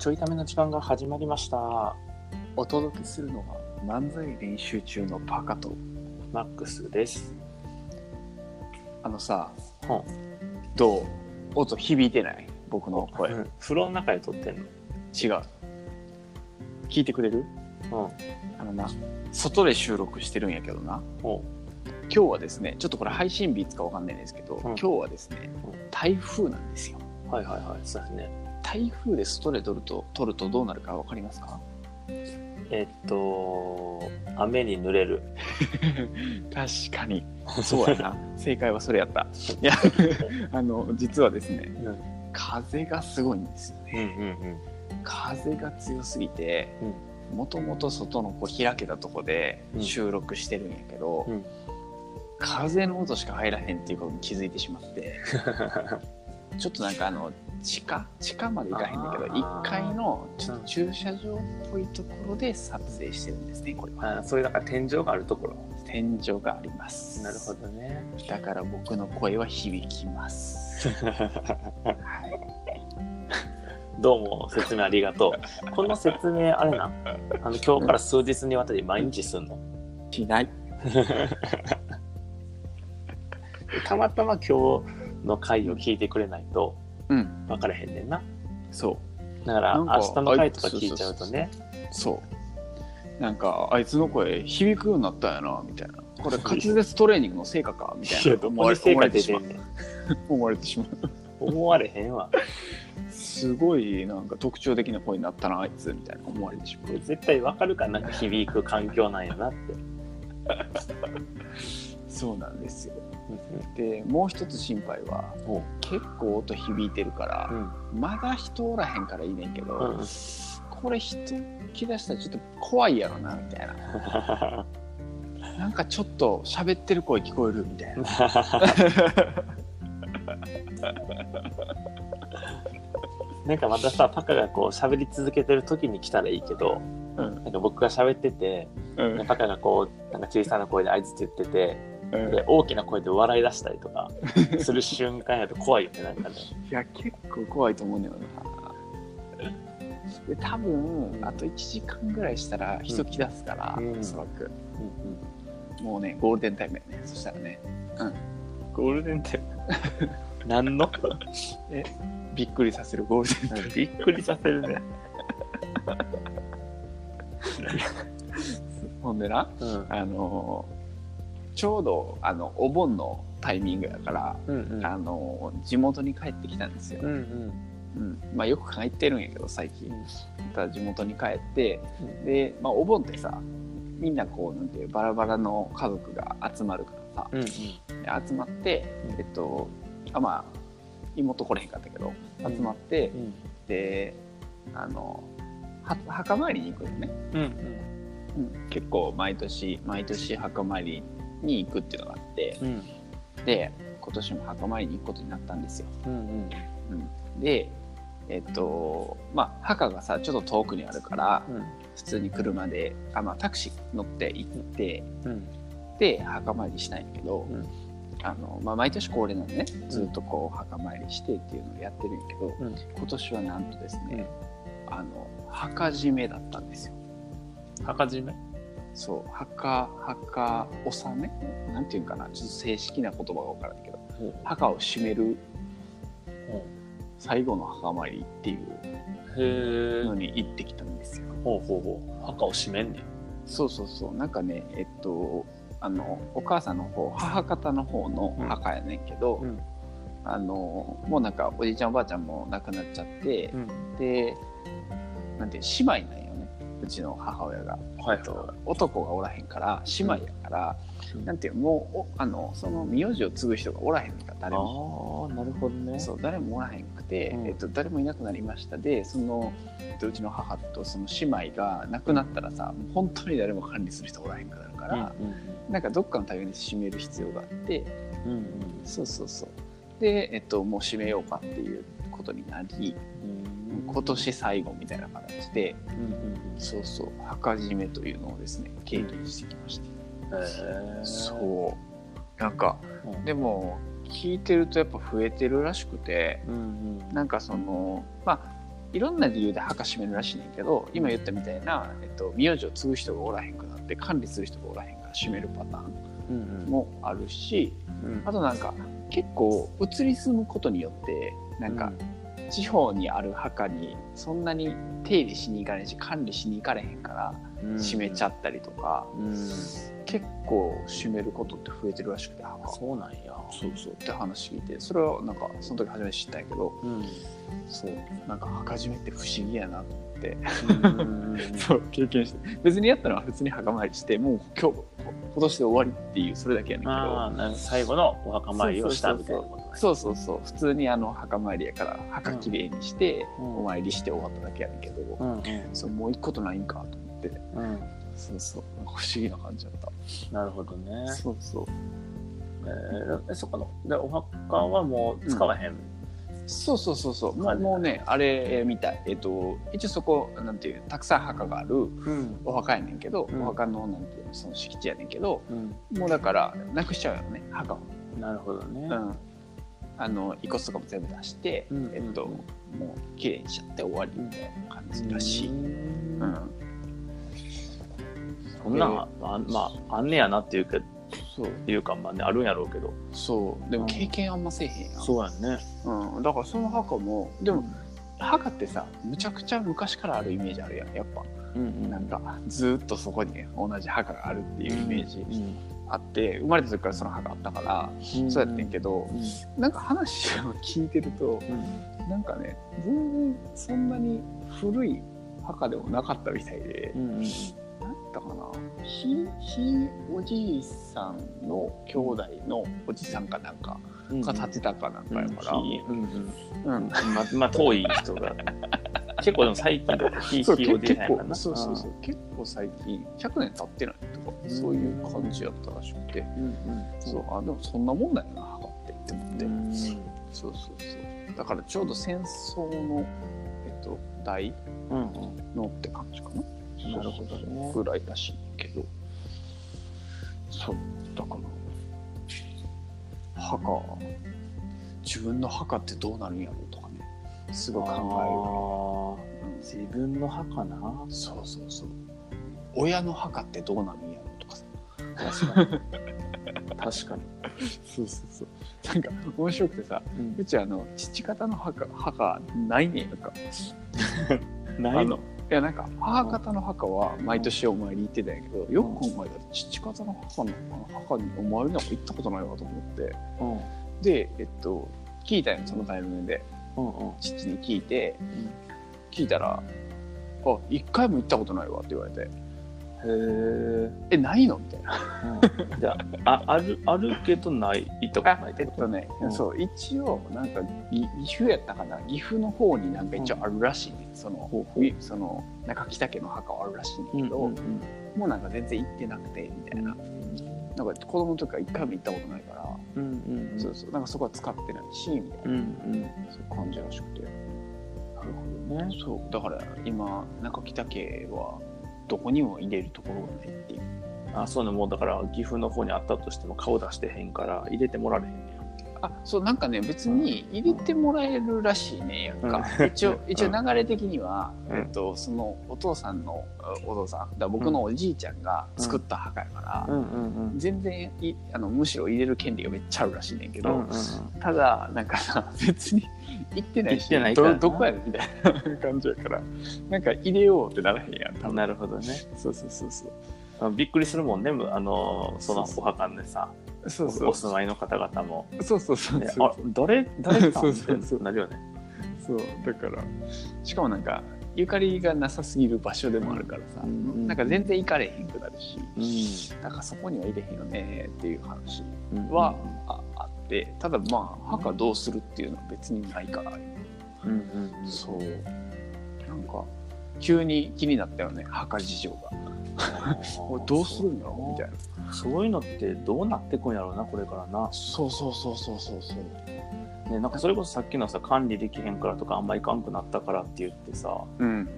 ちょいための時間が始まりました。お届けするのは漫才練習中のパカとマックスです。どう音響いてない？僕の声、風呂の中で撮ってんの？違う、聞いてくれる？外で収録してるんやけどな。今日はですね、ちょっとこれ配信日いつかわかんないんですけど、今日はですね、台風なんですよ。はいはいはい、そうですね。台風で外で撮るとどうなるかわかりますか？雨に濡れる。確かにそうやな。正解はそれやった。いや実はですね、風がすごいんですよね。風が強すぎて、もともと外の開けたとこで収録してるんやけど、風の音しか入らへんっていうことに気づいてしまってちょっとなんか地下まで行かへんだけど、1階のちょっと駐車場っぽいところで撮影してるんですね。これはそういうなんか天井があるところ。天井があります。なるほどね。だから僕の声は響きます、どうも説明ありがとう。この説明あれな、今日から数日にわたり毎日すんの？しない。たまたま今日の回を聞いてくれないと分からへんねんな。そうだから明日の回とか聞いちゃうとね。そうなんかあいつの声響くようになったんやなみたいな、これ滑舌トレーニングの成果かみたいな思われてしまう。思われへんわ。すごいなんか特徴的な声になったなあいつみたいな思われてしまう。絶対わかるかな、響く環境なんやなってそうなんですよ。でもう一つ心配は、結構音響いてるから、まだ人おらへんからいいねんけど、これ人来だしたらちょっと怖いやろなみたいななんかちょっと喋ってる声聞こえるみたいななんかまたさ、パカがこう喋り続けてる時に来たらいいけど、なんか僕が喋ってて、パカがこうなんか小さな声で相槌言ってて、で大きな声で笑い出したりとかする瞬間やと怖いよね。なんかねいや結構怖いと思うんだよな。で多分あと1時間ぐらいしたら人来だすから、おそらく、もうねゴールデンタイムやね。そしたらね、ゴールデンタイム何のびっくりさせるゴールデンタイム。びっくりさせるねほんでな、ちょうどお盆のタイミングだから、地元に帰ってきたんですよ。まあ、よく帰ってるんやけど最近、ただ地元に帰って、で、まあ、お盆ってさみんなこうなんていうバラバラの家族が集まるからさ、集まって、まあ妹来れへんかったけど集まって、で墓参りに行くよね。結構毎年墓参りに行くっていうのがあって、で今年も墓参りに行くことになったんですよ。でまあ墓がさちょっと遠くにあるから、普通に車でタクシー乗って行って、で墓参りしたんやけど、まあ、毎年恒例なのね、ずっとこう墓参りしてっていうのをやってるんやけど、今年はなんとですね、墓締めだったんですよ。墓締め？そう、墓納めなんていうんかな、ちょっと正式な言葉が分からないけど、墓を締める最後の墓参りっていうのに行ってきたんですよ。墓を締めんね。そうなんかね、お母さんの方、母方の方の墓やねんけど、もうなんかおじいちゃんおばあちゃんも亡くなっちゃって、でなんていう姉妹なんよね、うちの母親が。男がおらへんから姉妹やから、なんていうもうその名字を継ぐ人がおらへんから誰も。ああ、なるほどね。そう、誰もおらへんくて、誰もいなくなりました。でそのうちの母とその姉妹が亡くなったらさ、もう本当に誰も管理する人おらへんから。なんかどっかのタイミングで締める必要があって、で、もう締めようかっていうことになり、今年最後みたいな形で、墓締めというのをですね経験してきました。そうなんか、でも聞いてるとやっぱ増えてるらしくて、なんかそのまあいろんな理由で墓閉めるらしいねんけど、今言ったみたいな、名字を継ぐ人がおらへんくなって管理する人がおらへんから閉めるパターンもあるし、うんうん、あとなんか結構移り住むことによってなんか、うん、地方にある墓にそんなに定理しに行かないし管理しに行かれへんから閉めちゃったりとか、うんうん、結構閉めることって増えてるらしくて、墓そうなんや、そうそうって話聞いて、それはなんかその時初めて知ったんやけど、うん、そうなんか墓締めって不思議やなと思って、うん、そう経験して、別にやったのは普通に墓参りして、もう今年で終わりっていうそれだけやねんけど、あなんか最後のお墓参りをしたみたいなことね。そうそうそう、普通に墓参りやから墓きれいにして、うん、お参りして終わっただけやねんけど、うん、そうもう行くことないんかと思って、うん、そうそう不思議な感じだった。なるほどね。そうそう。そっかのでお墓はもう使わへん。うんそうそうそうそう、もうねあれみたい、一応そこなんていうたくさん墓があるお墓やねんけど、うん、お墓のなんていうその敷地やねんけど、うん、もうだからなくしちゃうよね墓を。なるほどね。うん、遺骨とかも全部出して、うん、もう綺麗にしちゃって終わりみたいな感じらしい。うん。うん、そんなあんねやなっていうか。そういうかまあねあるんやろうけど、そうでも経験あんませえへんや、うん、そうやんね、うん、だからその墓もでも、うん、墓ってさむちゃくちゃ昔からあるイメージあるやんやっぱ、うんうん、なんかずっとそこに、ね、同じ墓があるっていうイメージあって、うん、生まれた時からその墓あったから、うん、そうやってんけど、うん、なんか話を聞いてると、うん、なんかね全然そんなに古い墓でもなかったみたいで、うんうんだからひおじいさんの兄弟のおじさんかなんかが建てたかなんかやから、まあ遠い人が結構でも最近ひおじいさんやからな、そうそうそう結構最近100年経ってないとか、うん、そういう感じやったらしくて、うんうん、そうあでもそんなもんだよな墓ってって思って、うん、そうそうそうだからちょうど戦争の代のって感じかな。なるほどね。ぐらいらしいけど、そうだから墓、自分の墓ってどうなるんやろうとかね、すごい考える。自分の墓な。そうそうそう。親の墓ってどうなるんやろうとかさ。確かに。確かに。そうそうそう。なんか面白くてさ、うん、うち父方の墓ないねんか。ないの。いやなんか母方の墓は毎年お参り行ってたんやけど、うん、よくお前だと父方の墓にお参りなんか行ったことないわと思って、うん、で、聞いたんよそのタイミングで、うんうん、父に聞いて、うん、聞いたらあ、一回も行ったことないわって言われて、へえないのみたいな、うん、じゃあ、あるけどない行ったことないってことね、うん、そう一応なんか岐阜やったかな、岐阜の方になんか一応あるらしい、ねうん、その中北家の墓はあるらしいんだけど、うんうんうん、もうなんか全然行ってなくてみたいな、うん、なんか子供の時から一回も行ったことないから、うんうんうん、そうそうなんかそこは使ってないしみたいな、うんうん、そういう感じらしくて、なるほどね、そうだから今中北家はどこにも入れるところがないっていう。あ、そうね、もうだから岐阜の方にあったとしても顔出してへんから入れてもらえへんねや。あ、そうなんかね別に入れてもらえるらしいねやんか。うん、一応流れ的には、うん、そのお父さんのお父さんだ僕のおじいちゃんが作った墓やから、うんうんうんうん、全然むしろ入れる権利がめっちゃあるらしいねんけど、うんうんうん、ただなんかさ別に。行ってないしないからどこやねんみたいな感じやからなんか入れようってならへんやん多分。なるほどね。そうそうそうそうびっくりするもんねそのお墓でさそうそうお住まいの方々もそうそうそうそうあ誰かってなるよね。そうだからしかもなんかゆかりがなさすぎる場所でもあるからさ、うん、なんか全然行かれへんくなるし、うん、なんかそこには入れへんよねっていう話は、うんうん、あってただまあ墓どうするっていうのは別にないから、うんうん、そうなんか急に気になったよね墓事情がどうするんやろみたいなそういうのってどうなってくんやろうなこれからなそうそうそうそうそうそうね、なんかそれこそさっきのさ管理できへんからとかあんまいかんくなったからって言ってさ、うん、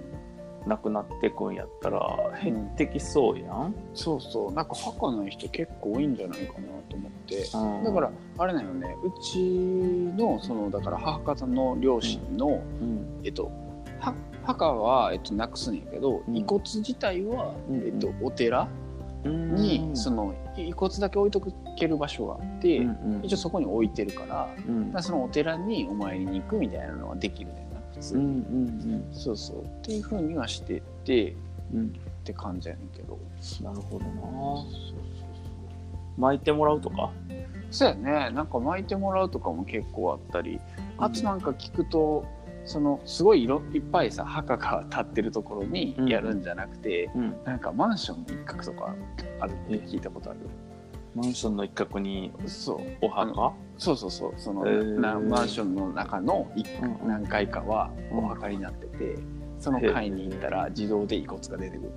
なくなってくんやったら減ってきそうやん、うん、そうそうなんか墓ない人結構多いんじゃないかなと思って、うん、だからあれなのねうちのそのだから母方の両親の、うんうん墓は、なくすんやけど、遺骨自体は、お寺にその遺骨だけ置いとける場所があって、一応そこに置いてるから、だからそのお寺にお参りに行くみたいなのはできるんだよな、普通に、そうそうっていう風にはしてて、って感じやねんけど。なるほどな。巻いてもらうとか。そうやね。なんか巻いてもらうとかも結構あったり、あとなんか聞くと。そのすごいいっぱいさ墓が立ってるところにやるんじゃなくて、なんかマンションの一角とかあるって聞いたことある。マンションの一角にお墓？そうそうそう、その、マンションの中の何階かはお墓になってて、その階に行ったら自動で遺骨が出てくる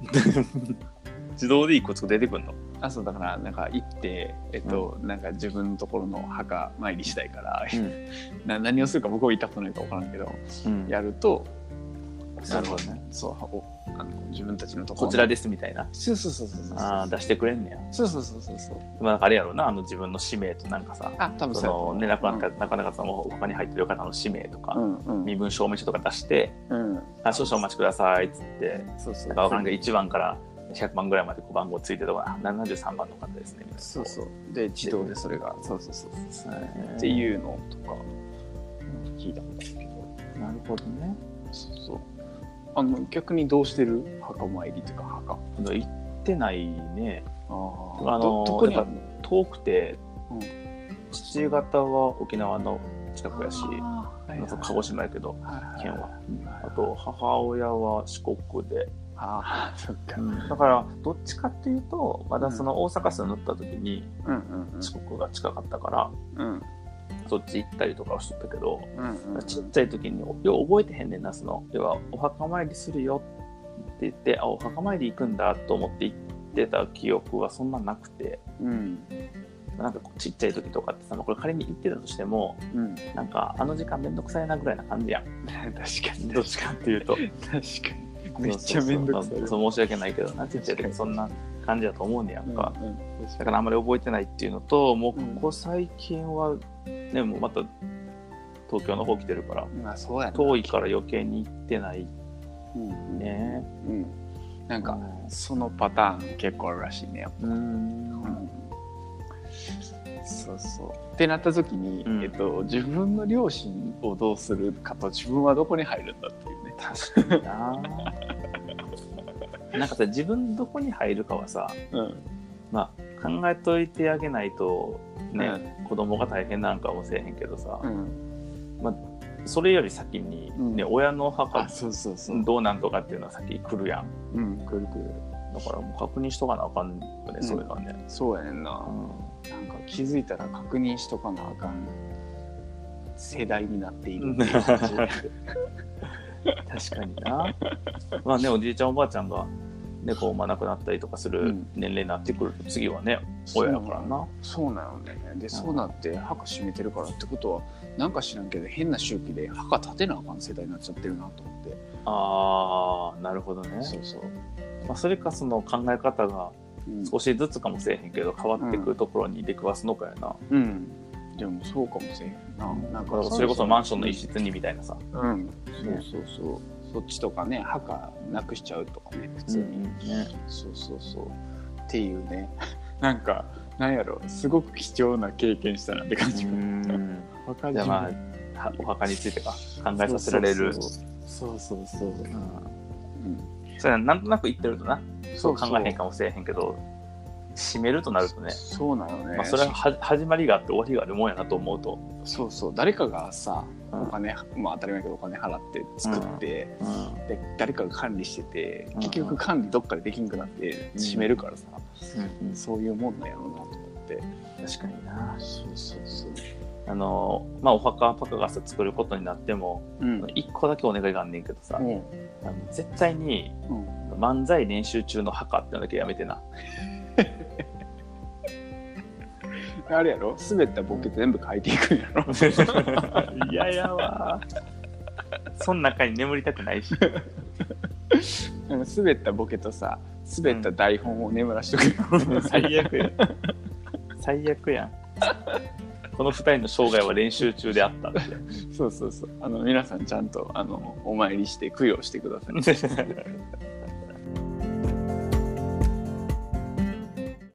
みたいな。自動で遺骨が出てくるの？あ、そうだからなんか行って、なんか自分のところの墓参りしたいから、何をするか僕は行ったことないか分からんけど、やると、なるほどね、そう自分たちのところこちらですみたいな、そうそうそうそう、あ、出してくれんねや、そうそうそうそうそう、まあ、なんかあれやろうな、自分の使命となんかさ、あ、多分そうそのね、なかなかそのお墓に入ってる方の使命とか、身分証明書とか出して、あ、少々お待ちくださいっつって、そうそう、なんか1番から100万ぐらいまで番号ついてるとか73番の方ですね。そうそう。で自動でそれがそうそうそうっていうのとか聞いたことあるけど。なるほどね。そうそう。逆にどうしてる墓参りとか墓。行ってないね。どこにあるの？遠くて、父方は沖縄の近くやし、鹿児島やけど県は。あと母親は四国で。あ、そっか。だからどっちかっていうとまだその大阪市に乗った時に四国が近かったから、そっち行ったりとかはしとったけど、ちっちゃい時によう覚えてへんねんな、その要はお墓参りするよって言って、あ、お墓参り行くんだと思って行ってた記憶はそんななくて、なんかちっちゃい時とかってさ、これ仮に行ってたとしても、なんかあの時間めんどくさいなぐらいな感じやん。確かに。どっちかっていうと確かに。めっちゃ面倒くさい。申し訳ないけどなって言ってそんな感じだと思うんやんか。だからあんまり覚えてないっていうのと、もうここ最近はね、もうまた東京の方来てるから、そうや遠いから余計に行ってないね。なんかそのパターン結構あるらしいね、やっぱ。そうそうってなった時に、自分の両親をどうするかと自分はどこに入るんだっていうね。確かにな。なんかさ、自分どこに入るかはさ、まあ考えといてあげないとね、子供が大変なんかもせえへんけどさ、まあそれより先にね、親の墓どうなんとかっていうのは先来るやん。来る来る。だからもう確認しとかなあかんね、それがね。そうやねんな。なんか気づいたら確認しとかなあかん世代になっているっていう感じ。確かにな。まあね、おじいちゃんおばあちゃんが猫を産まなくなったりとかする年齢になってくると、次はね、親だからな。そうなのね。で、そうなって墓閉めてるからってことは、なんか知らんけど変な周期で墓立てなあかん世代になっちゃってるなと思って。ああ、なるほどね。そうそう。まあ、それかその考え方が少しずつかもしれへんけど変わってくるところに出くわすのかやな。でもそうかもしれへんな。なんかそれこそマンションの一室にみたいなさ。そうそうそう。そっちとかね、墓なくしちゃうとかね、普通に。そうそうそう。っていうね。なんかなんやろ、すごく貴重な経験したなって感じ。じゃあまあお墓についてか考えさせられる。そうそうそう。それはなんとなく言ってるとな、そう考えへんかもしれへんけど、締めるとなるとね、そうなのね。まあ、それは始まりがあって終わりがあるもんやなと思うと、そうそう、誰かがさ、お金、まあ当たり前だけどお金払って作って、で誰かが管理してて、結局管理どっかでできんくなって締めるからさ、そういうもんなんやろうなと思って。確かにな。そうそうそう。まあ、お墓パカがさ作ることになっても、1個だけお願いがあんねんけどさ、絶対に漫才練習中の墓ってのだけやめてな。あれやろ、滑ったボケ全部書いていくんやろ。いやいやわ、そん中に眠りたくないし。滑ったボケとさ滑った台本を眠らしとく。最悪やん。この2人の生涯は練習中であったってそうそうそう、皆さんちゃんとお参りして供養してください